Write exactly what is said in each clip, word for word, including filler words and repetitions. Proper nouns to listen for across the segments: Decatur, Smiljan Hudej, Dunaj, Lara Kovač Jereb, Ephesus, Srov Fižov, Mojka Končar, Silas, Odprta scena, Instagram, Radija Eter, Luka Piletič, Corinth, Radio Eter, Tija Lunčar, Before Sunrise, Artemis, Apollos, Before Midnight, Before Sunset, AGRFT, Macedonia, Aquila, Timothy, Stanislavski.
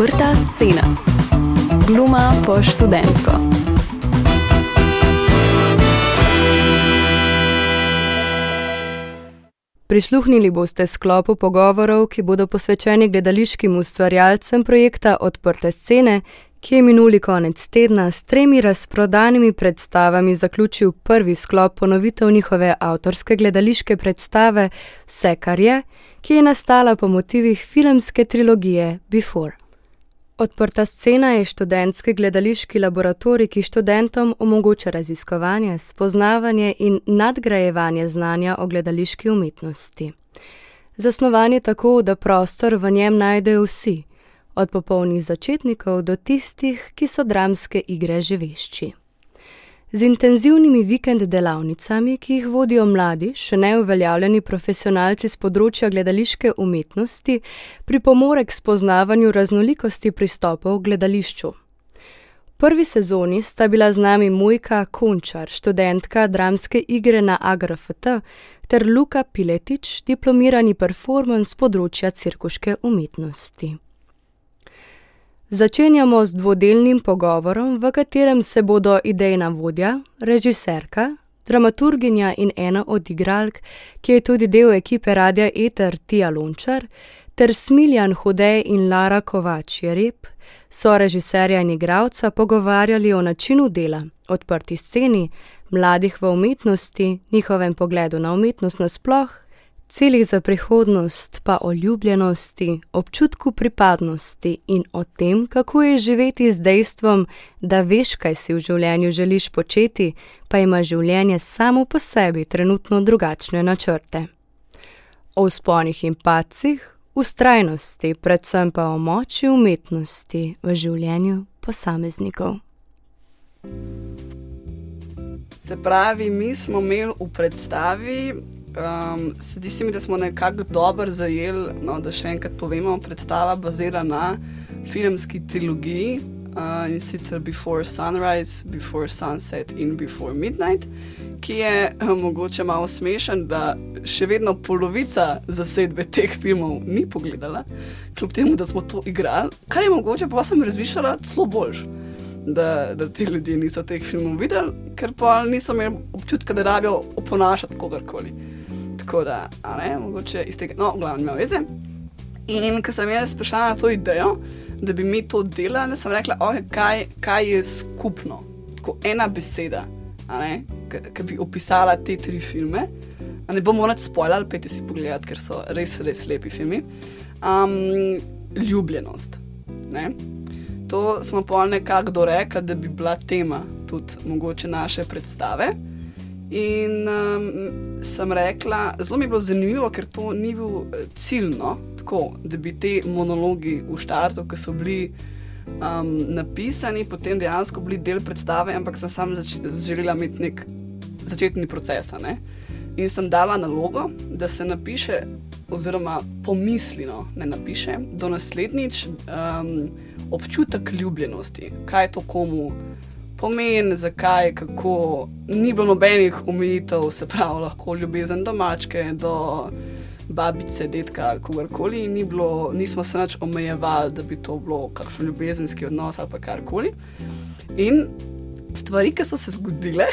Odprta scena. Gluma po študentsko. Prisluhnili boste sklopu pogovorov, ki bodo posvečeni gledališkim ustvarjalcem projekta Odprte scene, ki je minuli konec tedna s tremi razprodanimi predstavami zaključil prvi sklop ponovitev njihove avtorske gledališke predstave Vse, kar je, ki je nastala po motivih filmske trilogije Before. Odprta scena je študentski gledališki laboratorij, ki študentom omogoča raziskovanje, spoznavanje in nadgrajevanje znanja o gledališki umetnosti. Zasnovan je tako, da prostor v njem najdejo vsi, od popolnih začetnikov do tistih, ki so dramske igre že vešči. Z intenzivnimi vikend delavnicami, ki jih vodijo mladi, še neuveljavljeni profesionalci z področja gledališke umetnosti, pripomore k spoznavanju raznolikosti pristopov k gledališču. V prvi sezoni sta bila z nami Mojka Končar, študentka dramske igre na A G R F T, ter Luka Piletič, diplomirani performans z področja cirkuške umetnosti. Začenjamo z dvodelnim pogovorom, v katerem se bodo idejna vodja, režiserka, dramaturginja in ena od igralk, ki je tudi del ekipe Radija Eter Tija Lunčar, ter Smiljan Hudej in Lara Kovač Jereb, so režiserja in igralca pogovarjali o načinu dela, odprti sceni, mladih v umetnosti, njihovem pogledu na umetnost nasploh, ciljih za prihodnost, pa o ljubljenosti, občutku pripadnosti in o tem, kako je živeti z dejstvom, da veš, kaj si v življenju želiš početi, pa ima življenje samo po sebi trenutno drugačne načrte. O vzponih in padcih, vztrajnosti, predvsem pa o moči umetnosti v življenju posameznikov. Se pravi, mi smo imeli v predstavi Um, sedi se mi, da smo nekako dobro zajeli, no, da še enkrat povemo, predstava bazira na filmski trilogiji uh, in sicer Before Sunrise, Before Sunset in Before Midnight, ki je uh, mogoče malo smešen, da še vedno polovica zasedbe teh filmov ni pogledala, kljub temu, da smo to igrali, kar je mogoče, pa sem razmišljala celo boljš. Da, da ti ljudje niso teh filmov videli, ker pa niso imeli občutka, da rabijo oponašati kogarkoli. Tako da, a ne, mogoče iz tega, no, glavno imel veze. In ko sem jaz prišla na to idejo, da bi mi to delali, sem rekla, ok, kaj, kaj je skupno? Tako ena beseda, a ne, ki bi opisala te tri filme. A ne bom morat spoilali, pejte si pogledati, ker so res, res lepi filmi. Um, ljubljenost, ne. To smo pol nekako dorekli, da bi bila tema tudi mogoče naše predstave. In um, sem rekla, zelo mi je bilo zanimivo, ker to ni bil ciljno, tako, da bi te monologi v štartu, ki so bili um, napisani, potem dejansko bili del predstave, ampak sem sam zač- želela imeti nek začetni proces. Ne? In sem dala nalogo, da se napiše, oziroma pomislino ne napiše, do naslednjič um, občutek ljubljenosti, kaj je to komu pomen, zakaj, kako, ni bilo nobenih omejitev, se pravi lahko ljubezen do mačke, do babice, detka, kogarkoli, ni bilo, nismo se nič omejevali, da bi to bilo kakšen ljubezenski odnos ali pa karkoli. In stvari, ki so se zgodile,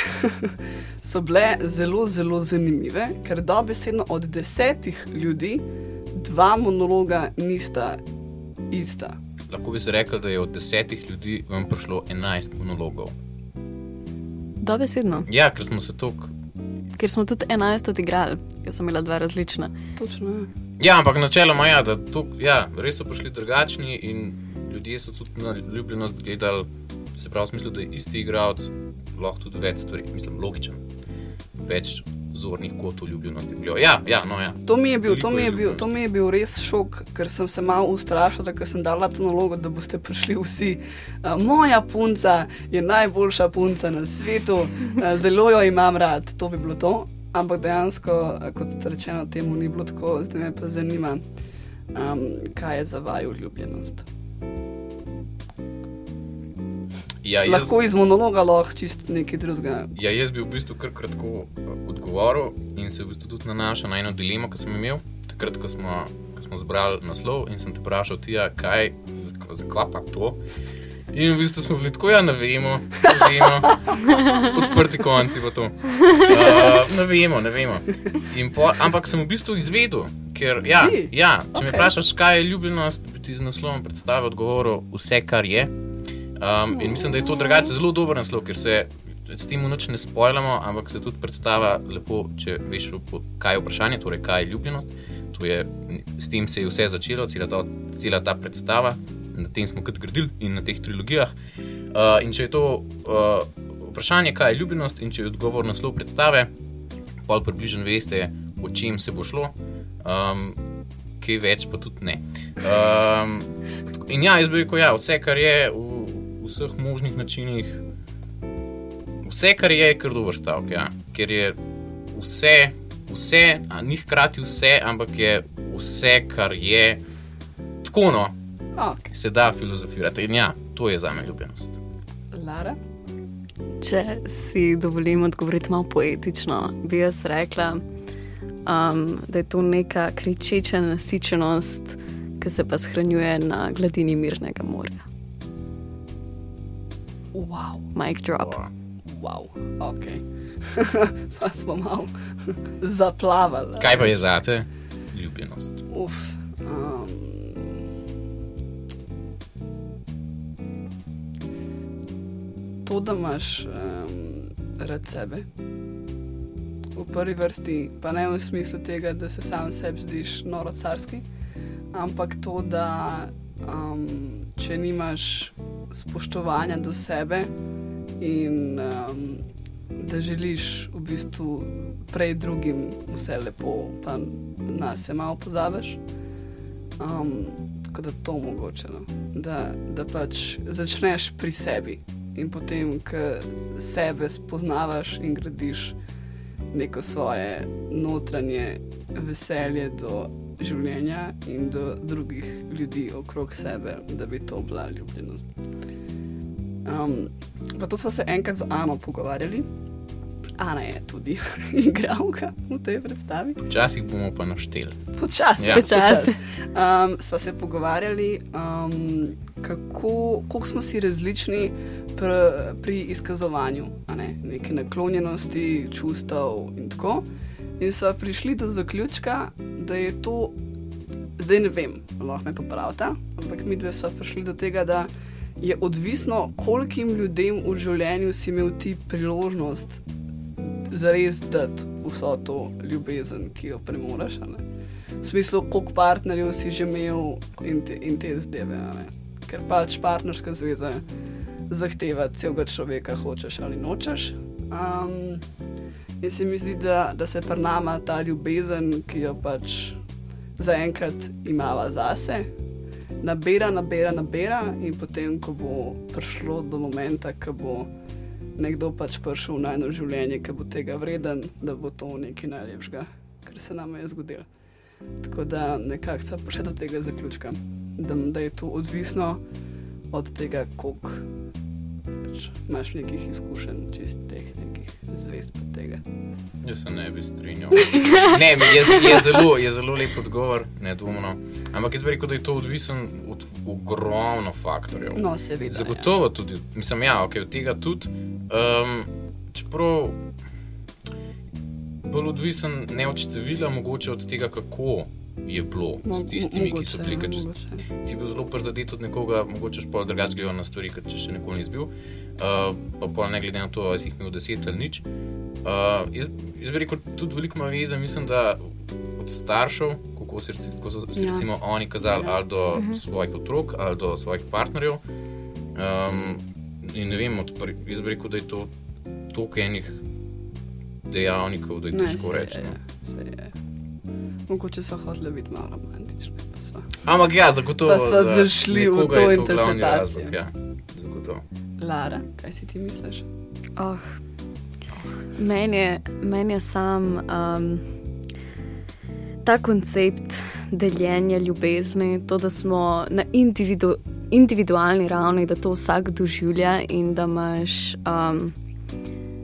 so bile zelo, zelo zanimive, ker dobesedno od desetih ljudi dva monologa nista ista. Lahko bi se rekla, da je od desetih ljudi vam prišlo enajst monologov. Dobesedno. Ja, ker smo se toliko... Ker smo tudi enajst odigrali, ker sem imela dva različna. Točno, ja. Ja, ampak načeloma, ja, da to, ja, res so prišli drugačni in ljudje so tudi na ljubljenost gledali, se pravi v smislu, da je isti igralec lahko tudi več stvari, mislim, logičen, več zornih kotov ljubljenosti. Ja, ja, no ja. To mi je bil, to mi je bil, to mi je bil res šok, ker sem se malo ustrašila, ker sem dala to nalogo, da boste prišli vsi. Moja punca je najboljša punca na svetu, zelo jo imam rad, to bi bilo to, ampak dejansko, kot rečeno, temu ni bilo tako, zdaj me pa zanima, um, kaj je za vaju ljubljenost. Ja, jaz, lahko iz monologa lahko čisto nekaj drugega. Ja, jaz bi v bistvu kar kratko odgovoril in se v bistvu tudi nanašal na eno dilemo, ki sem imel. Takrat, ko smo, ko smo zbrali naslov in sem te vprašal, Tija, kaj, pa zakaj pa to? In v bistvu smo bili tako, ja, ne vemo, ne vemo, odprti konci bo to. Uh, ne vemo, ne vemo. Po, ampak sem v bistvu izvedel, ker, ja, ja če okay. me vprašaš, kaj je ljubljenost, bi ti z naslovom predstave odgovoril vse, kar je. Um, in mislim, da je to drugače zelo dober naslov, ker se s tem nič ne spoilamo, ampak se tudi predstava lepo, če veš, kaj je vprašanje, torej kaj je ljubljenost. To je, s tem se je vse začelo, cela ta, cela ta predstava. Na tem smo kot gradili in na teh trilogijah. Uh, in če je to uh, vprašanje, kaj je ljubljenost in če je odgovor naslov predstave, pol približno veste, o čem se bo šlo, um, kaj več pa tudi ne. Um, in ja, jaz bi rekel, ja, vse, kar je v, v vseh možnih načinih, vse, kar je, je kar dober stavk, ja. Ker je vse, vse, ni hkrati vse, ampak je vse, kar je tako, no. Okay. Se da filozofirati in ja, to je zame ljubljenost. Lara? Če si dovolim odgovoriti malo poetično, bi jaz rekla, um, da je to neka kričeča nasičenost, ki se pa shranjuje na gladini mirnega morja. Wow. Mic drop. Wow, wow. Ok. Pa smo malo zaplavali. Kaj pa je zate ljubljenost? Uf, um, to, da imaš um, rad sebe. V prvi vrsti, pa ne v smislu tega, da se sam sebi zdiš norocarski, ampak to, da um, če nimaš spoštovanja do sebe in um, da želiš v bistvu prej drugim vse lepo, pa nas se malo pozabiš. Um, tako da to mogoče, no. Da, da pač začneš pri sebi. In potem, ko sebe spoznavaš in gradiš neko svoje notranje veselje do življenja in do drugih ljudi okrog sebe, da bi to bila ljubljenost. Um, pa to smo se enkrat z Ano pogovarjali. Ana je tudi igravka v tej predstavi. Počasih bomo pa našteli. Počasih, ja. Počasih. Um, sva se pogovarjali, um, kako, koliko smo si različni pr, pri izkazovanju a ne? Neke naklonjenosti, čustev in tako. In sva prišli do zaključka, da je to, zdaj ne vem, lahko me popravita, ampak midve sva prišli do tega, da je odvisno, kolikim ljudem v življenju si imel ti priložnost zares dati vso to ljubezen, ki jo premoraš. V smislu, koliko partnerjev si že imel in te, in te zdeve. Ker pač partnerska zveza zahteva celega človeka, hočeš ali nočeš. Um, in se mi zdi, da, da se pri nama ta ljubezen, ki jo pač zaenkrat imava zase, nabera, nabera, nabera in potem, ko bo prišlo do momenta, ko bo nekdo pač prišel v najno življenje, ki bo tega vreden, da bo to nekaj najlepšega, kar se nam je zgodilo. Tako da nekako se prišel do tega zaključka, da, da je to odvisno od tega, koliko pač imaš nekih izkušenj, čist teh nekih zvest pa tega. Jaz se ne bi strinjal. Ne, je, je, zelo, je zelo lep odgovor, nedvomno. Ampak jaz bi rekel, da je to odvisen od ogromno faktorjev. No, seveda. Zagotovo ja. Tudi, mislim, ja, ok, od tega tudi. Um, čeprav bolj odvisen ne od števila, mogoče od tega, kako je bilo Mo- s tistimi, mogoče, ki so bili, če ti bil zelo prizadet od nekoga, mogoče pa drugače gledajo na stvari, ker če še nikoli ni izbil, uh, pa pa ne glede na to, ali si jih imel deset ali nič. Uh, jaz, jaz bi rekel, tudi veliko ima veze, mislim, da od staršev, kako so, kako so ja. Recimo oni kazali ja. Ali do mhm. svojih otrok, ali do svojih partnerjev, um, in ne vem, odpr... jaz bi rekel, da je to toliko enih dejavnikov, da je težko reči. Ne, se je, se je. Mogoče so hodile biti malo romantične, pa sva. Ampak ja, zagotovo. Pa sva za zašli v to interpretacijo. Ja, zagotovo. Lara, kaj si ti misliš? Oh, oh. Meni je, meni je sam um, ta koncept deljenja ljubezni, to, da smo na individu... individualni ravni, da to vsak doživlja in da imaš um,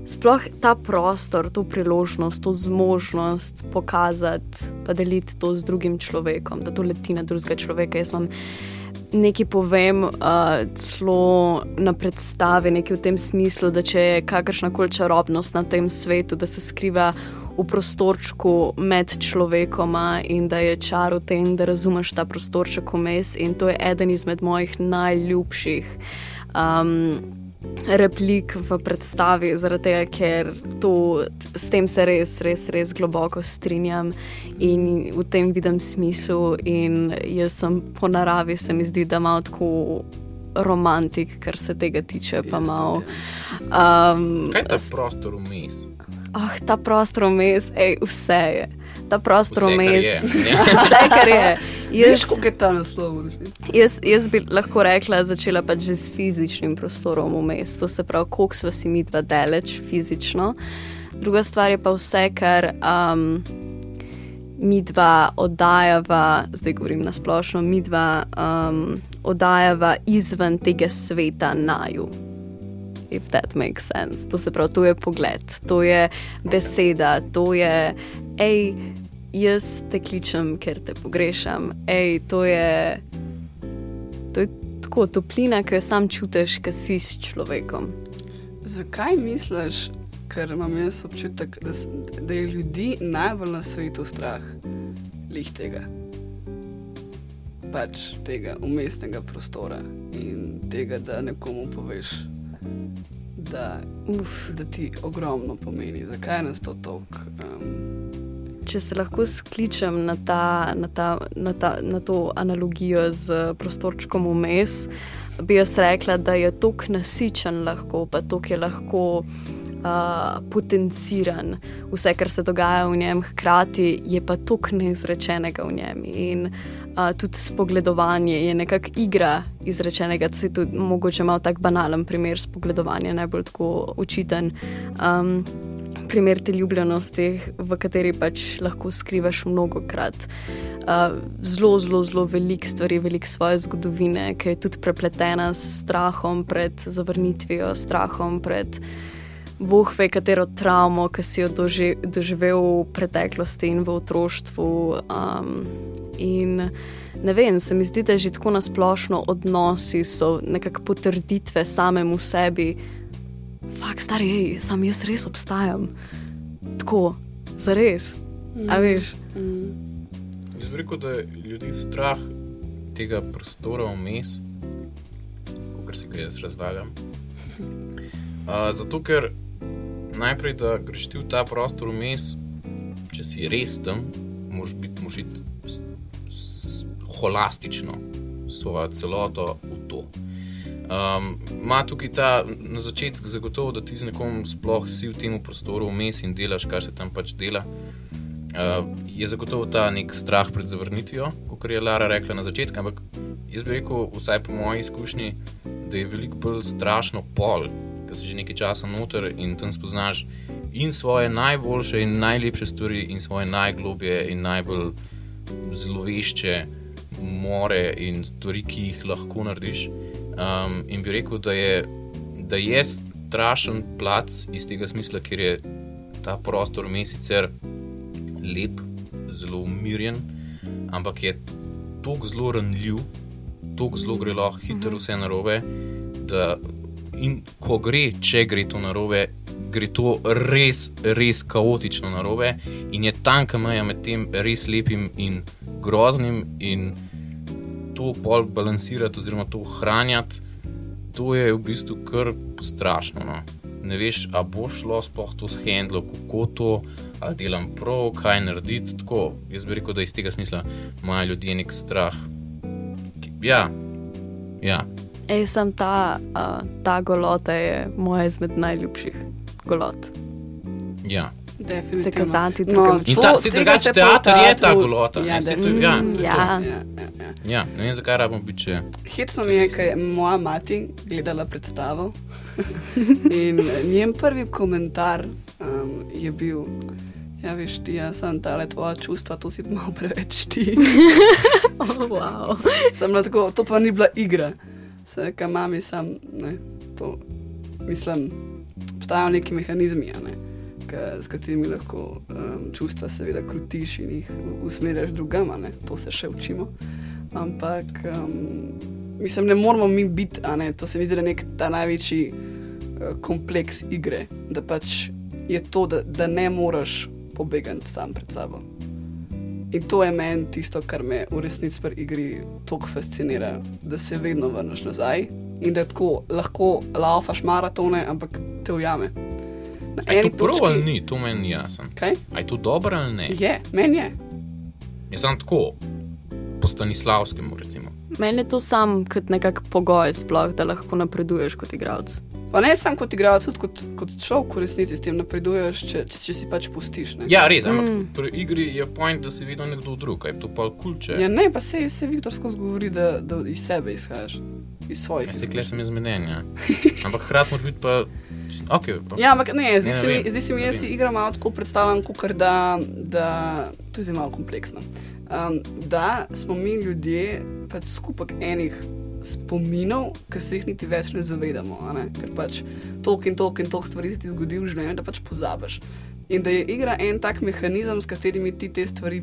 sploh ta prostor, to priložnost, to zmožnost pokazati, pa deliti to z drugim človekom, da to leti na drugega človeka. Jaz vam nekaj povem, uh, celo na predstavi, nekaj v tem smislu, da če je kakršnakoli čarobnost na tem svetu, da se skriva v prostorčku med človekoma in da je čar v tem, da razumeš ta prostorček vmes, in to je eden izmed mojih najljubših um, replik v predstavi, zaradi tega, ker to, s tem se res, res, res globoko strinjam in v tem vidim smisel, in jaz sem po naravi, se mi zdi, da malo tako romantik, kar se tega tiče, pa malo... Um, Kaj je ta prostor vmes? Oh, ta prostor vmes, ej, vse je. Ta prostor vmes, vse, kar je. Veš, kako je ta naslov? Jaz, jaz bi lahko rekla, začela pač že s fizičnim prostorom vmes. To se pravi, koliko sva si mi dva deleč fizično. Druga stvar je pa vse, kar um, mi dva oddajava, zdaj govorim na splošno, mi dva um, oddajava izven tega sveta naju. If that makes sense. To se pravi, to je pogled, to je beseda, to je, ej, jaz te kličem, ker te pogrešam, ej, to je, to je tako toplina, ki jo sam čutiš, ki si s človekom. Zakaj misliš, ker imam jaz občutek, da, da je ljudi najbolj na svetu strah lih tega? Pač tega umestnega prostora in tega, da nekomu poveš, Da, Uf. da ti ogromno pomeni. Zakaj nas to toliko? Um... Če se lahko skličem na, ta, na, ta, na, ta, na to analogijo z prostorčkom vmes, bi jaz rekla, da je tok nasičen lahko, pa tok je lahko uh, potenciran. Vse, kar se dogaja v njem hkrati, je pa tok neizrečenega v njem. In Uh, tudi spogledovanje je nekak igra izrečenega, to je tudi mogoče malo tak banalen primer spogledovanja, najbolj tako očiten um, primer te ljubljenosti, v kateri pač lahko skrivaš mnogokrat. Uh, zelo, zelo, zelo velik stvari, velik svoje zgodovine, ki je tudi prepletena s strahom pred zavrnitvijo, strahom pred Bog ve katero travmo, ki si jo doži, doživel v preteklosti in v otroštvu. Um, in ne vem, se mi zdi, da že tako nasplošno odnosi so nekak potrditve samemu sebi. Fak, stari, ej, sam jaz res obstajam. Tako, zares. Mm. A veš? Mm. Jaz bi rekel, da je ljudi strah tega prostora vmes, kakor si ga jaz razlagam. Uh, zato, ker najprej, da greš ti v ta prostor vmes, če si res tam, moraš biti možit s, s, holastično svojo celoto v to. Um, ma tukaj ta na začetku zagotovo, da ti z nekom sploh si v tem prostoru vmes in delaš, kar se tam pač dela. Uh, je zagotovo ta nek strah pred zavrnitvijo, kakor je Lara rekla na začetku, ampak jaz bi rekel, vsaj po moji izkušnji, da je veliko bolj strašno pol, ki si že nekaj časa noter in tam spoznaš in svoje najboljše in najlepše stvari in svoje najglobje in najbolj zlovešče more in stvari, ki jih lahko narediš. Um, in bi rekel, da je, da je strašen plac iz tega smisla, ker je ta prostor vmes sicer lep, zelo umirjen, ampak je toliko zelo ranljiv, toliko zelo gre lahko hitro vse narobe, da in ko gre, če gre to narobe, gre to res, res kaotično narobe in je tanka meja med tem res lepim in groznim in to pol balansirati oziroma to hranjati, to je v bistvu kar strašno. No? Ne veš, a bo šlo spoh to s handlo, kako to, a delam prav, kaj narediti, tako. Jaz bi rekel, da iz tega smisla imajo ljudje nek strah. Ja, ja. Ej, sam ta, uh, ta golota je moja izmed najljubših golot. Ja. Definitivno. Se kazati drugem. No, in ta, si drugače teater je ta golota. Ja, ne, to, ja, mm, to, ja. Ja, ja, ja. Ne vem, zakaj rabimo biti če... Hecno mi je, ker je moja mati gledala predstavo in njen prvi komentar um, je bil... Ja, veš ti, ja, sam tale tvoja čustva, to si malo preveč ti. Oh, wow. Sem bila tako, to pa ni bila igra. Vse, ka mami sam, ne, to, mislim, obstajajo neki mehanizmi, ne, ka, s katerimi lahko um, čustva seveda krutiš in jih usmerjaš drugam, ne, to se še učimo, ampak um, mislim, ne moramo mi biti, ne, to se mi zdi, da nek ta največji uh, kompleks igre, da pač je to, da, da ne moraš pobegati sam pred sabo. In to je meni tisto, kar me v resnici pri igri toliko fascinira, da se vedno vrneš nazaj in da tako lahko laufaš maratone, ampak te ujame. Aj to prav ali ni? To meni jasen. Kaj? Aj to dobro ali ne? Je, meni je. Je samo tako, po Stanislavskemu recimo. Meni je to sam kot nekak pogoj sploh, da lahko napreduješ kot igralec. Pa ne sam kot igralec, tudi kot, kot človek v resnici s tem napreduješ, če, če si pač pustiš. Ne? Ja, res, ampak mm. pri igri je point, da se vidi nekdo drug, kaj to pa kulče. Ja ne, pa se, se Viktor skozi govori, da, da iz sebe izhajaš, iz svojih. Ja, se klej sem izmeden, ja. Ampak hrat moraš biti pa... Okay, okay. Ja, ampak ne, zdaj, ne, se, ne, mi, zdaj se mi jaz si igram malo tako predstavljam, kukar da, da... To je zdaj malo kompleksno. Um, da smo mi ljudje pač skupek enih spominov, ki se jih niti več ne zavedamo, ne? Ker pač toliko in toliko in toliko stvari se ti zgodi v življenju, da pač pozabiš. In da je igra en tak mehanizem, s katerimi ti te stvari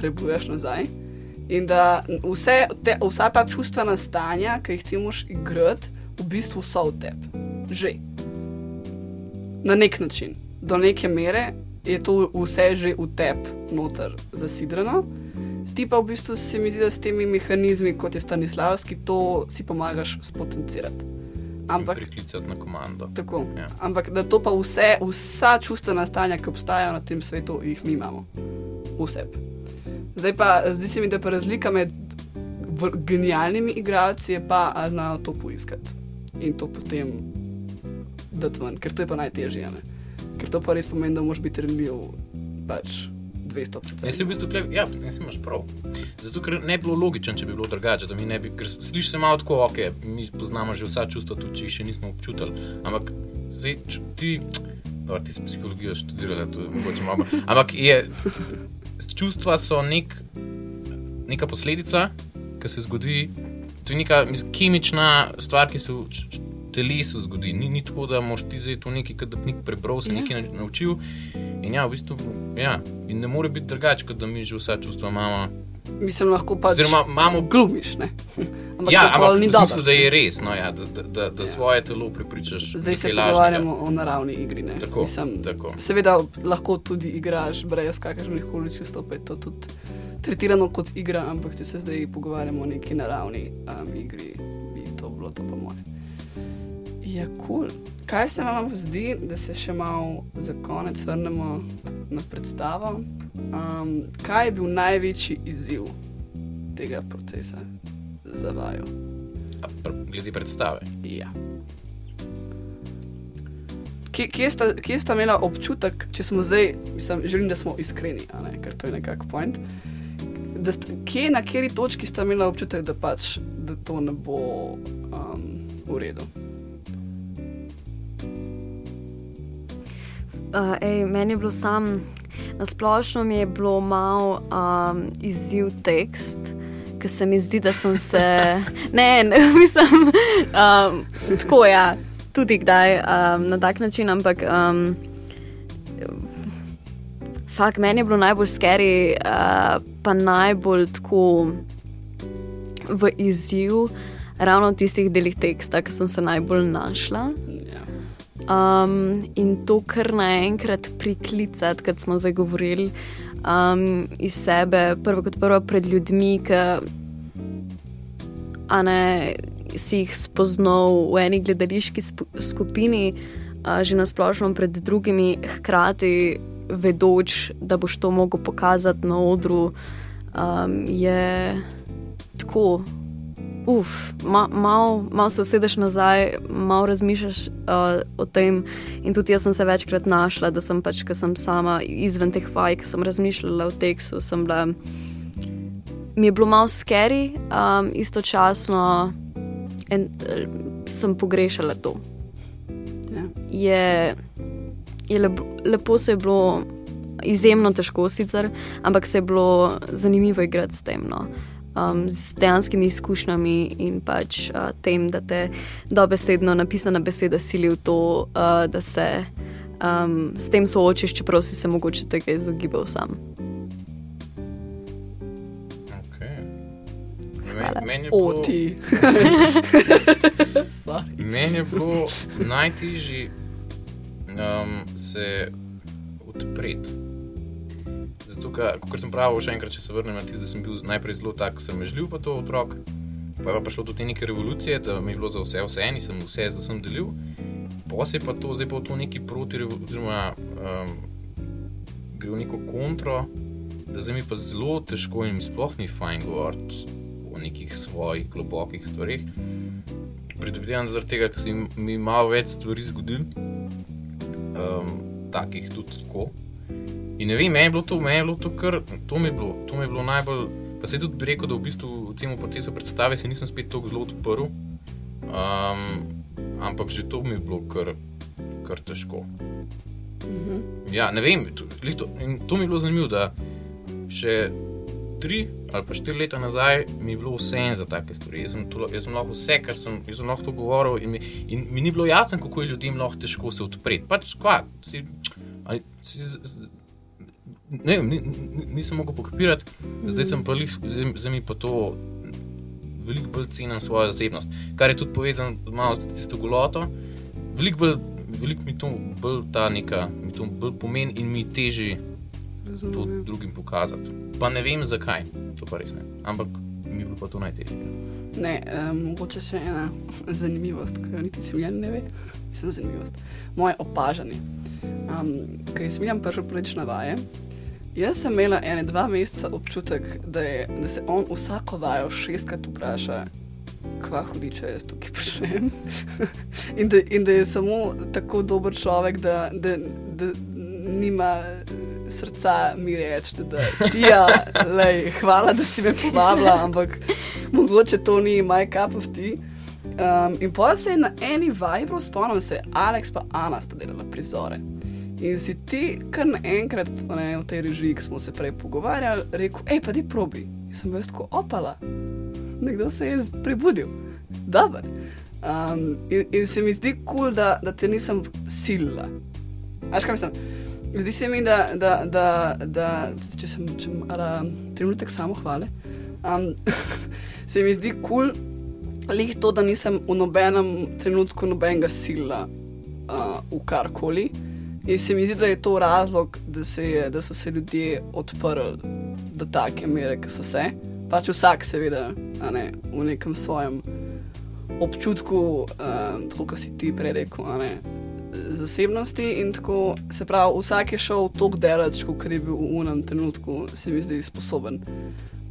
prebujaš nazaj in da vse, te, vsa ta čustva nastanja, ki jih ti moš igrati, v bistvu so v tebi. Že. Na nek način. Do neke mere je to vse že v tebi noter zasidrano. Ti pa v bistvu se mi zdi, da s temi mehanizmi, kot je Stanislavski, to si pomagaš spotencirati. Ampak, priklicati na komando. Tako. Ja. Ampak da to pa vse, vsa čustvena stanja, ki obstajajo na tem svetu, jih mi imamo. Vse. Zdaj pa, zdi se mi, da pa razlika med genialnimi igralci je pa, a znajo to poiskati. In to potem dati ven, ker to je pa najtežje. Ne? Ker to pa res pomeni, da moraš biti renljiv pač dvesto procent. Ne si v bistvu klep, ja, ne si imaš prav. Zato, ker ne bi bilo logičen, če bi bilo drugače, da mi ne bi, ker sliš se malo tako, ok, mi poznamo že vsa čustva, tudi če jih še nismo občutili, ampak zdaj, ti, dobro, ti si psihologijo študirala, to je mogoče malo, ampak je, čustva so nek, neka posledica, ki se zgodi, to je neka mislim, kemična stvar, ki se v telesu zgodi, ni, ni tako, da moraš ti zdaj to nekaj, kad nek prebral, se nekaj naučil, in ja, v bistvu, ja, in ne more biti drugače, kot da mi že vsa čustva imamo. Mislim, lahko pač Ziroma, mamo... glumiš, ne? Ampak ja, ampak v smislu, da je res, no ja, da, da, da, da ja. Svoje telo prepričaš. Zdaj se pogovarjamo o naravni igri, ne? Tako, Mislim, tako. Seveda lahko tudi igraš brez kakršnih koli čustva, pa je to tudi tretirano kot igra, ampak če se zdaj pogovarjamo o neki naravni um, igri, bi to bilo to po moje. Ja, cool. Kaj se vam zdi, da se še malo za konec vrnemo na predstavo? Um, kaj je bil največji izziv tega procesa za vaju? A pr- glede predstave? Ja. Kje, kje, sta, kje sta imela občutek, če smo zdaj, mislim, želim, da smo iskreni, a ne, ker to je nekak point, da sta, kje, na kateri točki sta imela občutek, da pač, da to ne bo um, v redu? Uh, ej, meni je bilo sam, nasplošno mi je bilo malo um, izziv tekst, ki se mi zdi, da sem se, ne, ne mislim, um, tako ja, tudi kdaj um, na tak način, ampak um, fakt, meni je bilo najbolj scary, uh, pa najbolj tako v izziv ravno tistih delih teksta, ki sem se najbolj našla. Um, in to kar naenkrat priklicati, kot smo zdaj govorili, um, iz sebe, prvo kot prvo pred ljudmi, ki si jih spoznal v eni gledališki sp- skupini, uh, že nasplošno pred drugimi, hkrati vedoč, da boš to mogel pokazati na odru, um, je tako... Uf, ma, malo mal se usedeš nazaj, malo razmišljaš uh, o tem in tudi jaz sem se večkrat našla, da sem pač, ko sem sama izven teh vaj, ko sem razmišljala o tekstu, sem bila, mi je bilo malo scary, um, istočasno en, uh, sem pogrešala to. Ja. Je, je lepo, lepo se je bilo, izjemno težko sicer, ampak se je bilo zanimivo igrati s tem, no. um, z dejanskimi izkušnjami in pač uh, tem, da te dobesedno napisana beseda sili v to, uh, da se um, s tem soočiš, čeprav si se mogoče tega izogibal sam. Meni je bilo, men je bilo najtežji um, se odpreti. Zato, kakor sem pravil, še enkrat, če se vrnem na tisto, da sem bil najprej zelo tak sramežljiv pa to otrok, pa je pa šlo do te neke revolucije, da mi je bilo za vse vse en in sem vse z vsem delil. Posej pa to, zdaj pa to neki protirevolucij, um, gre v neko kontro, da zdaj mi pa zelo težko in sploh ni fajn govoriti o nekih svojih globokih stvarih. Predvidevam, da zaradi tega, ker se mi malo več stvari zgodili, um, takih tudi tako. In ne vem, meni je bilo to, meni je bilo to kar, to mi je bilo, to mi je bilo najbolj, pa se tudi bi rekel, da v bistvu v cemu procesu predstave se nisem spet toliko zelo odprl, um, ampak že to mi je bilo kar, kar težko. Mm-hmm. Ja, ne vem, to, to, to mi je bilo zanimivo, da še tri ali pa štiri leta nazaj mi je bilo vse en za take stvari. Jaz sem, to, jaz sem lahko vse, kar sem, jaz sem lahko to govoril in mi, in mi ni bilo jasno, kako je ljudem lahko težko se odpreti. Pač, kva, si, ali, si, ne vem, ni, nisem mogel pokopirati, zdaj sem pa lih, zdaj, zdaj mi pa to veliko bolj cenim svojo zasebnost, kar je tudi povezan malo s tisto goloto, veliko bolj, veliko mi to bolj ta neka, mi to bolj pomeni in mi teži to drugim pokazati. Pa ne vem zakaj, to pa res ne, ampak mi je bilo pa to najtežje. Ne, um, mogoče še ena zanimivost, ki jo niti Smiljan ne ve, mislim zanimivost, moje opažanje. Um, Kaj je Smiljan prišel prvič na vaje, jaz sem imela ene dva meseca občutek, da, je, da se on vsako vajo šestkrat vpraša, kva hudiča jaz tukaj počnem. in, da, in da je samo tako dober človek, da, da, da nima srca mi reči, da Tija, lej, hvala, da si me povabila, ampak mogoče to ni my cup of tea. Um, in potem se je na eni vaji, prav spomnim se, Alex pa Ana sta delala prizore. In si ti kar naenkrat ne, v tej režiji, ki smo se prej pogovarjali, rekel, ej, pa di probi. In sem jaz tako opala. Nekdo se je prebudil. Dobar. Um, in, in se mi zdi cool, da, da te nisem silila. Aš kaj mislim? Zdi se mi, da, da, da, da če sem trenutek samo hvale, um, se mi zdi cool lih to, da nisem v nobenem trenutku nobenega sila uh, v karkoli. In se mi zdi, da je to razlog, da, se je, da so se ljudje odprli do take mere, ki so se. Pač vsak seveda a ne, v nekem svojem občutku, um, tako kot si ti prej rekel, a ne, zasebnosti in tako, se pravi, vsak je šel toliko delač, kot je bil v unem trenutku, se mi zdi sposoben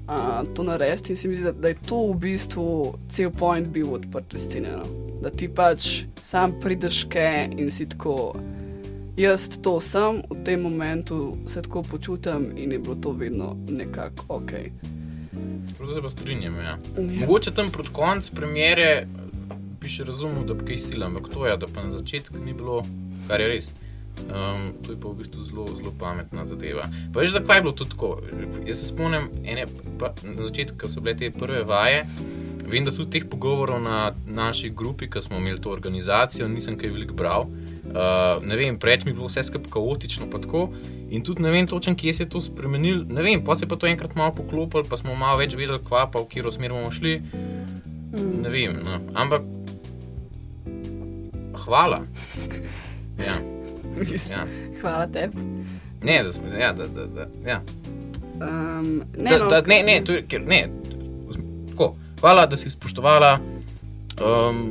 a, to naresti in se mi zdi, da, da je to v bistvu cel point bil odprte scene, no? Da ti pač sam prideš ke in si tako, jaz to sem, v tem momentu se tako počutim in je bilo to vedno nekako okej. Okay. Proto se pa strinjam, ja. ja. Mogoče tam proti konc premiere bi še razumel, da kaj silam, ampak to je, da pa na začetku ni bilo, kar je res. Um, to je pa v bistvu zelo, zelo pametna zadeva. Pa veš, zakaj je bilo to tako? Jaz se spomnim, ene, pa, na začetku so bile te prve vaje, vem, da tudi teh pogovorov na naši grupi, ki smo imeli to organizacijo, nisem kaj veliko bral. Uh, ne vem, preč mi bilo vse skup kaotično pa tako in tudi ne vem točen, kje se je to spremenil, ne vem, pa se pa to enkrat malo poklopil, pa smo malo več vedeli kva, pa v kjero smer bomo šli. Mm. Ne vem, no. Ampak hvala. Ja. Ja. Hvala tebi. Ne, da smo, ja, da, da, da, ja. Um, ne, da, da, ne, ne, to je, ker, ne, tako, hvala, da si spoštovala um,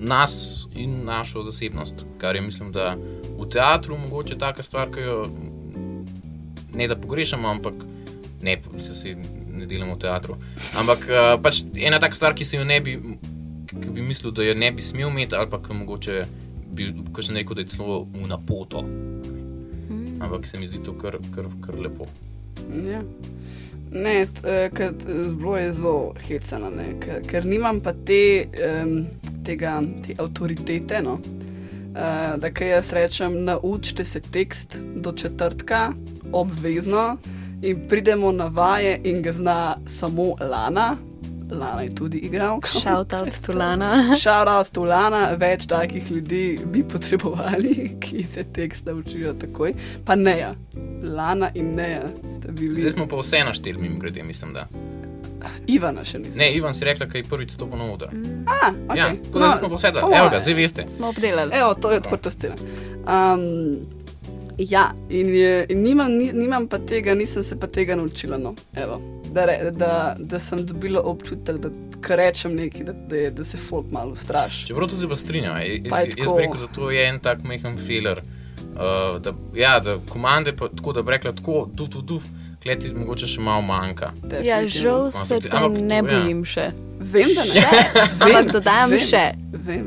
nas in našo zasebnost, kar je, mislim, da v teatru mogoče taka stvar, ki jo, ne da pogrešamo, ampak ne, se si ne delamo v teatru, ampak uh, pač ena taka stvar, ki se jo ne bi ki bi mislil, da jo ne bi smel imeti, ali pa ki mogoče bi kakšen rekel, da je celo v napoto. Mm. Ampak se mi zdi to kar, kar, kar lepo. Ja. Ne, t, k, t, bilo je zelo hecano, ne, k, ker nimam pa te, um, tega, te avtoritete, no. Uh, da kaj jaz rečem, naučite se tekst do četrtka, obvezno, in pridemo na vaje in ga zna samo Lana. Lana je tudi igralka. Shout out to Lana. Shout out to Lana. Več takih ljudi bi potrebovali, ki se teksta učijo takoj. Pa Neja. Lana in Neja sta bili. Zdaj smo pa vse našteli, mim grede, mislim, da. Ivana še nisem. Ne, Ivan si rekla, kaj je prvič stopil na oder. Mm. A, ok. Ja, tako da no, smo posedali. Oh, evo ga, zdaj veste. Smo obdelali. Evo, to je odprta scena. Um, ja, in, je, in nimam, nimam pa tega, nisem se pa tega naučila, no. Evo, da, re, da, da sem dobila občutek, da kar rečem nekaj, da, da, je, da se folk malo straši. Čeprav to se pa strinjava. Jaz bi rekel, da to je en tak mehan feeler. Uh, da, ja, da komande pa tako, da bi rekla tako, duf, duf, duf. Kleti mogoče še malo manjka. Ja, žal se tam ne bojim še. Vem, da ne. Ampak dodajam vem, še. Vem.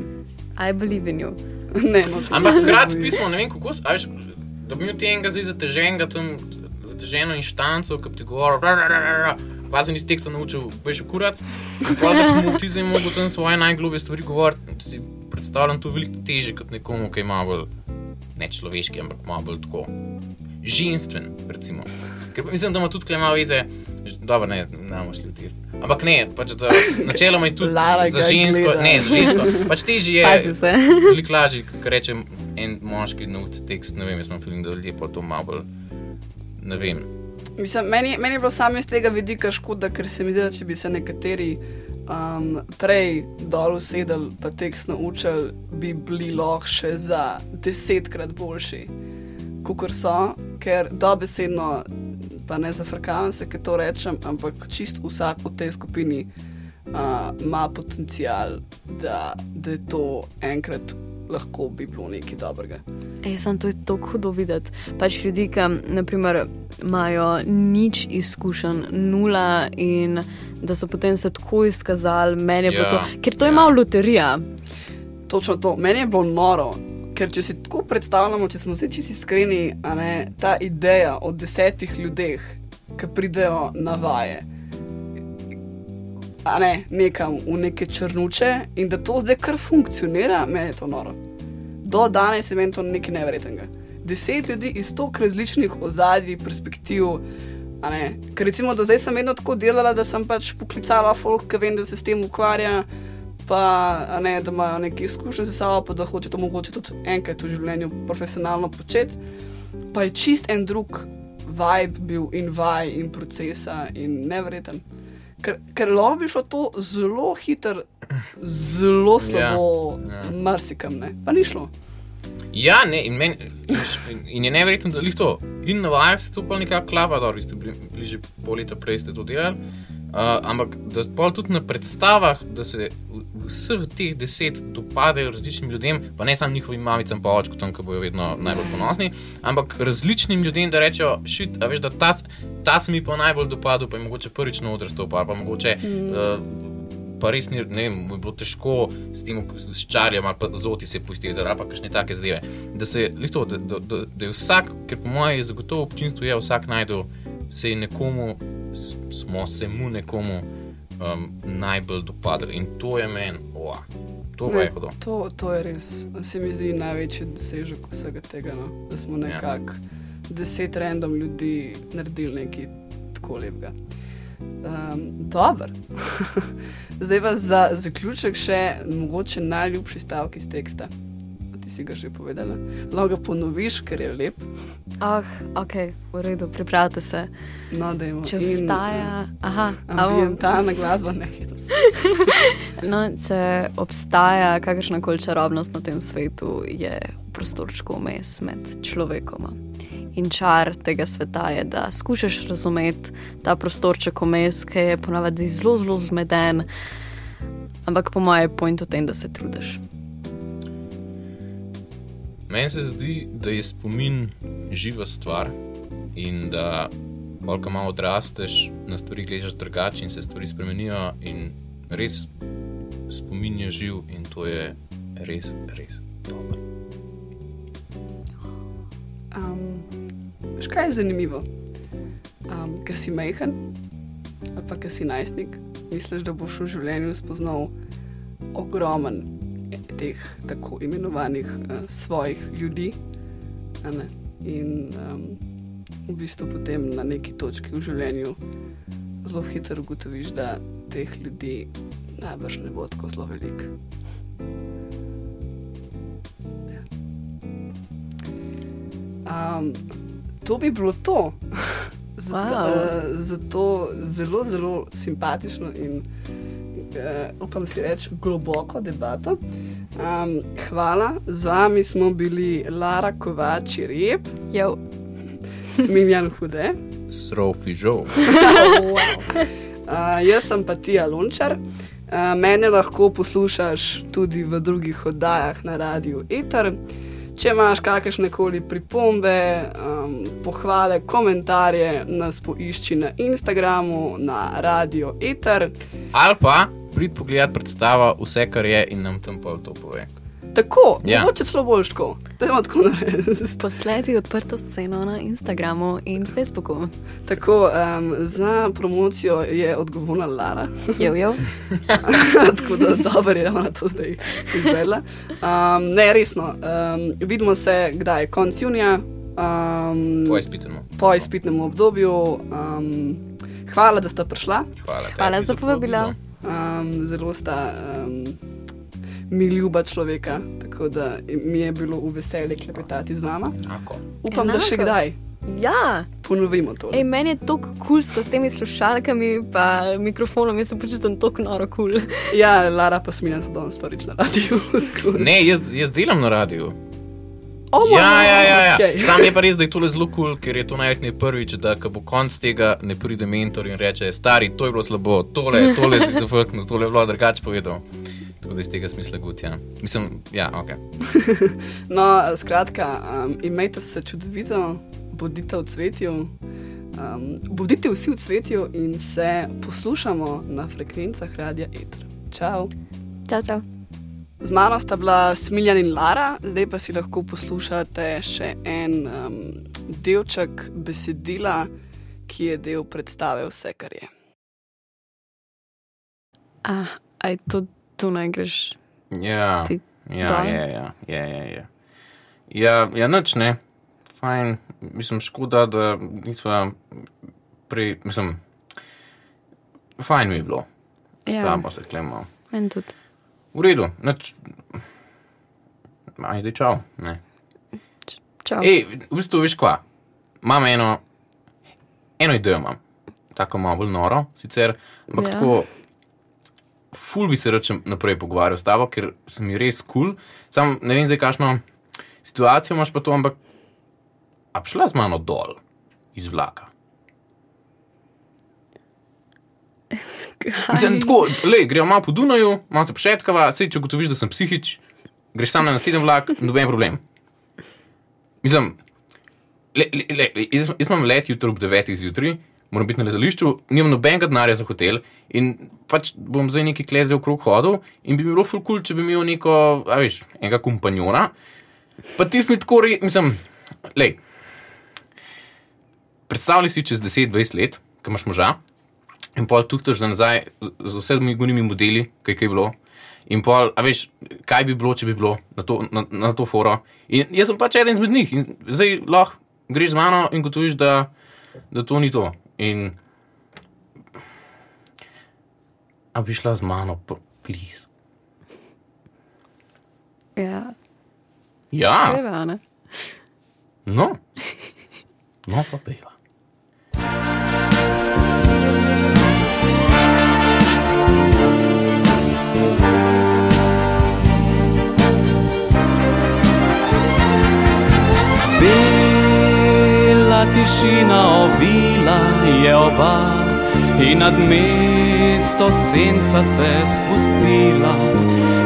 I believe in you. Ne, no. Ampak krat pismo, ne vem kako, a veš, dobil ti enega zdaj zateženega tam, zateženo in štanco, ki bi ti govoril, kvazen iz teksta naučil, bejš v kurac, kvazen mu ti zdaj mogo tam svoje najglobje stvari govoriti, si predstavljam to veliko teže, kot nekomu, ki je malo bolj nečloveški, ampak malo bolj tako ženstven, recimo. Ker mislim, da ima tudi klema veze, dobro, ne, namo šli v tir. Ampak ne, pač da načeloma je tudi za žensko, gleda. Ne, za žensko, pač teži je veliko lažji, ko rečem en moški nauci tekst, ne vem, jaz imam, da lepo to malo bolj, ne vem. Mislim, meni, meni je bilo samo iz tega vidika škoda, ker se mi zdi, da če bi se nekateri um, prej dol usedali pa tekst naučili, bi bili lahko še za desetkrat boljši, kakor so, ker dobesedno pa ne zafrkavam se, kaj to rečem, ampak čist vsak v tej skupini uh, ima potencial, da, da je to enkrat lahko bi bilo nekaj dobrega. Ej, sam to je tako hudo videti. Pač ljudi, ki, naprimer, imajo nič izkušen, nula in da so potem se tako izkazali, meni je bilo yeah. to, ker to je yeah. malo loterija. Točno to, meni je bilo noro. Ker če si tako predstavljamo, če smo vse čisi iskreni, a ne, ta ideja o desetih ljudeh, ki pridejo na vaje, a ne, nekam v neke črnuče in da to zdaj kar funkcionira, meni je to noro. Do danes je meni to nekaj neverjetnega. Deset ljudi iz tok različnih ozadij, perspektiv, a ne, ker recimo do zdaj sem vedno tako delala, da sem pač poklicala folk, ki vem, da se s tem ukvarja, pa ne, da imajo neke izkušnje za sabo, pa da hoče to mogoče tudi enkrat v življenju profesionalno početi, pa je čist en drug vibe bil in vaj in procesa in neverjeten. Ker, ker lahko bi šlo to zelo hiter, zelo slabo yeah, yeah. marsikam, ne? Pa ni šlo. Ja, ne, in, meni, in je neverjetno, da lih to. In na vajah se to pa nekako klapa, dobro, vi ste bili, bili že pol leta prej ste to delali, uh, ampak da pol tudi na predstavah, da se vseh teh deset dopadejo različnim ljudem, pa ne samo njihovim mamicam pa očku tam, ki bojo vedno najbolj ponosni, ampak različnim ljudem, da rečejo, shit, a veš, da ta, ta se mi pa najbolj dopadil, pa je mogoče prvič na oder stopal, pa mogoče mm. uh, pa res ni, ne vem, je bilo težko s tem s čarjem ali pa zoti se pustiti, ali pa kakšne take zadeve. Da se, lihto, da, da, da, da je vsak, ker po moje zagotovo občinstvo je, vsak najdu se nekomu, smo se mu nekomu Um, najbolj dopadel in to je men, oa, to ne, pa je hodo. To, to je res, se mi zdi največji dosežek vsega tega, no? Da smo nekako yeah. deset random ljudi naredili nekaj tako lepega. Um, dober. Zdaj pa za zaključek še mogoče najljubši stavek iz teksta. Ti si ga že povedala. Lahko ga ponoviš, ker je lep. Ah, ok, v redu, pripravite se. No, dajmo. Če obstaja... In, aha. Ambientalna glasba, ne, hitam se. No, če obstaja kakršnakoli čarobnost na tem svetu, je v prostorčku vmes med človekoma. In čar tega sveta je, da skušaš razumeti ta prostorček vmes, ki je ponavadi zelo, zelo zmeden, ampak po moje je point v tem, da se trudiš. Meni se zdi, da je spomin živa stvar in da koliko malo odrasteš, na stvari gledaš drugače in se stvari spremenijo in res spomin je živ in to je res, res dobro. Um, veš, kaj je zanimivo? Um, kaj si majhen ali pa kaj si najstnik, misliš, da boš v življenju spoznal ogromen teh tako imenovanih uh, svojih ljudi. In um, v bistvu potem na neki točki v življenju zelo hitro ugotoviš, da teh ljudi najbrž ne bo tako zelo veliko. Ja. Um, to bi bilo to. Zato, wow. uh, zato zelo, zelo simpatično in uh, upam si reči globoko debato. Um, hvala, z vami smo bili Lara Kovač Jereb, Smiljan Hudej, Srov Fižov. Wow. Uh, jaz sem pa Tija Lunčar. Uh, mene lahko poslušaš tudi v drugih oddajah na Radiju Eter. Če imaš kakršnekoli pripombe, um, pohvale, komentarje, nas poišči na Instagramu, na Radio Eter. Ali pa prid pogledati predstavo vse, kar je in nam tam pol to pove. Tako, ja. Mogoče celo boljš tako. Dajmo tako narediti. Posledi odprto sceno na Instagramu in Facebooku. Tako, um, za promocijo je odgovorna Lara. Jo, jo. Tako da dober je, da ona to zdaj izvedla. Um, ne, resno. Um, vidimo se, kdaj je konc junija. Um, po izpitnemu. Po izpitnem obdobju. Um, hvala, da sta prišla. Hvala, hvala za povabilo. Um, zelo sta... Um, mi ljuba človeka, tako da mi je bilo v veselje klepetati z vama. Enako. Upam, Enako. Da še kdaj. Ja. Ponovimo to. Ej, meni je toliko kulsko s temi slušalkami pa mikrofonom, jaz se počutam toliko noro kul. Cool. Ja, Lara pa Smiljan se danes prvič na radiju. Ne, jaz, jaz delam na radiju. Oh, ja, no, ja, ja, ja. Okay. Sam je pa res, da je tole zelo kul, cool, ker je to najverjetneje prvič, da ko bo konc tega ne pride mentor in reče, stari, to je bilo slabo, tole, tole si se vrknil, tole je bilo drugače povedal. Tako da iz tega smisla gut, ja. Mislim, ja, ok. No, skratka, um, imejte se čudovito, bodite v cvetju, um, bodite vsi v cvetju in se poslušamo na frekvencah Radija Eter. Čau. Čau, čau. Z mano sta bila Smiljan in Lara, zdaj pa si lahko poslušate še en um, delček besedila, ki je del predstave Vse, kar je. Ah, aj to tu naj greš. Ja, ja, ja, ja, ja, ja. Ja, ja, nič, ne. Fajn, mislim, škoda, da nisva pri, mislim, fajn mi je bilo. Slabo se klemal. Meni tudi. V redu, nič, ajde, čau, ne. Čau. Ej, v bistvu, veš kva, imam eno, eno idejo imam, tako malo bolj noro, sicer, ampak ja. Tako, ful bi se rečem naprej pogovarjal s tavo, ker sem mi res cool. Sam ne vem zdaj, kakšno situacijo imaš pa to, ampak a bi šla z mano dol iz vlaka? Mislim, tako, lej, gremo malo po Dunaju, malo se pošetkava, sej, če gotoviš, da sem psihič, greš sam na naslednji vlak, doben problem. Mislim, le, le, le, jaz, jaz imam let jutro ob devetih zjutri, moram biti na letališču, nimam nobenega denarja za hotel in pač bom zdaj neki kleze okrog hodil in bi mi bilo ful cool, če bi imel neko, a veš, enega kompanjona. Pa tis mi tako, re, mislim, lej, predstavljaj si čez deset dvajset let, ko imaš moža in pol tuktaš za nazaj z vsemi gonimi modeli, kaj kaj je bilo in pol, a veš, kaj bi bilo, če bi bilo na to, na, na to foro. In jaz sem pač eden izmed njih in zdaj lahko greš z mano in gotoviš, da, da to ni to. In a bi šla z mano, please. Ja. Ja. Peva, ne? No. No, pa peva. Tišina ovila je obal in nad mesto senca se spustila,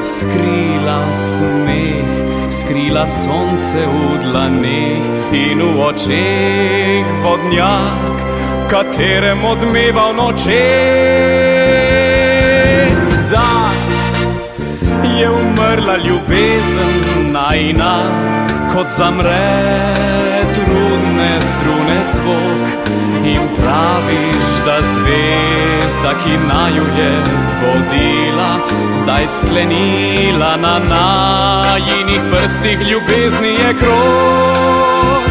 skrila smeh, skrila sonce v dlaneh in v očeh vodnjak, katerem odmeva v nočeh. Da je umrla ljubezen najina, kot zamre trudne strune zvok in praviš, da zvezda, ki naju je vodila, zdaj sklenila na najinih prstih ljubezni je krog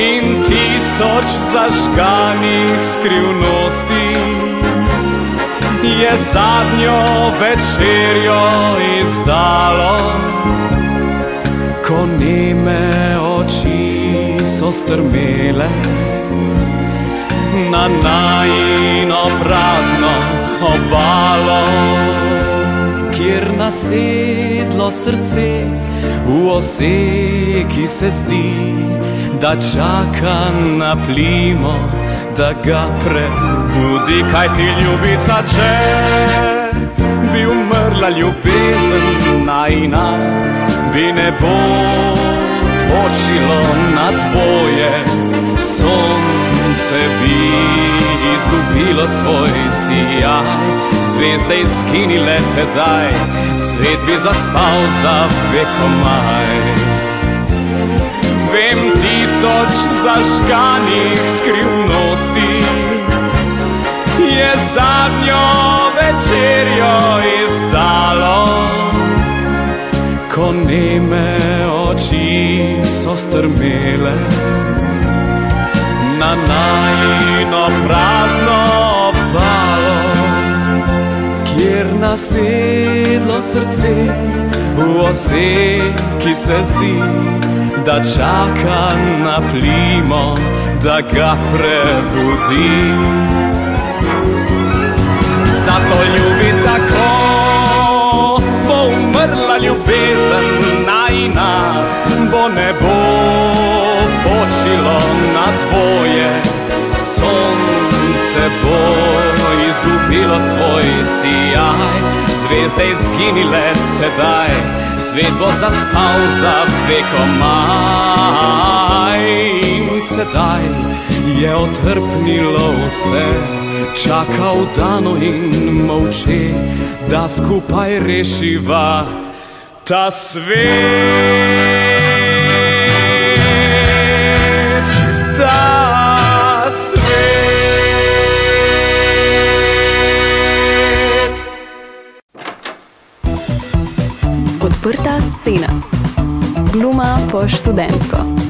in tisoč zažganih skrivnosti je zadnjo večerjo izdalo, ko neme oči so strmele na najino prazno obalo, kjer nasedlo srce v oseki se zdi, da čaka na plimo, da ga prebudi. Kaj ti, ljubica, če bi umrla ljubezen najina, bi nebo počilo na tvoje, sonce bi izgubilo svoj sijaj, zvezde izginile tedaj, svet bi zaspal za vekomaj. Vem, tisoč zažganih skrivnosti je zadnjo večerjo izdalo, ko neme oči so strmele na najino prazno obalo, kjer nasedlo srce v oseki se zdi, da čaka na plimo, da ga prebudi. Zato, ljubica, ko bo umrla ljubezen najina, bo nebo počilo na tvoje, sonce bo izgubilo svoj sijaj, zvezde izginile tedaj, svet bo zaspal za vekomaj. In sedaj je otrpnilo vse, čaka vdano in molče, da skupaj rešiva ta svet, ta svet. Odprta scena. Gluma po študentsko.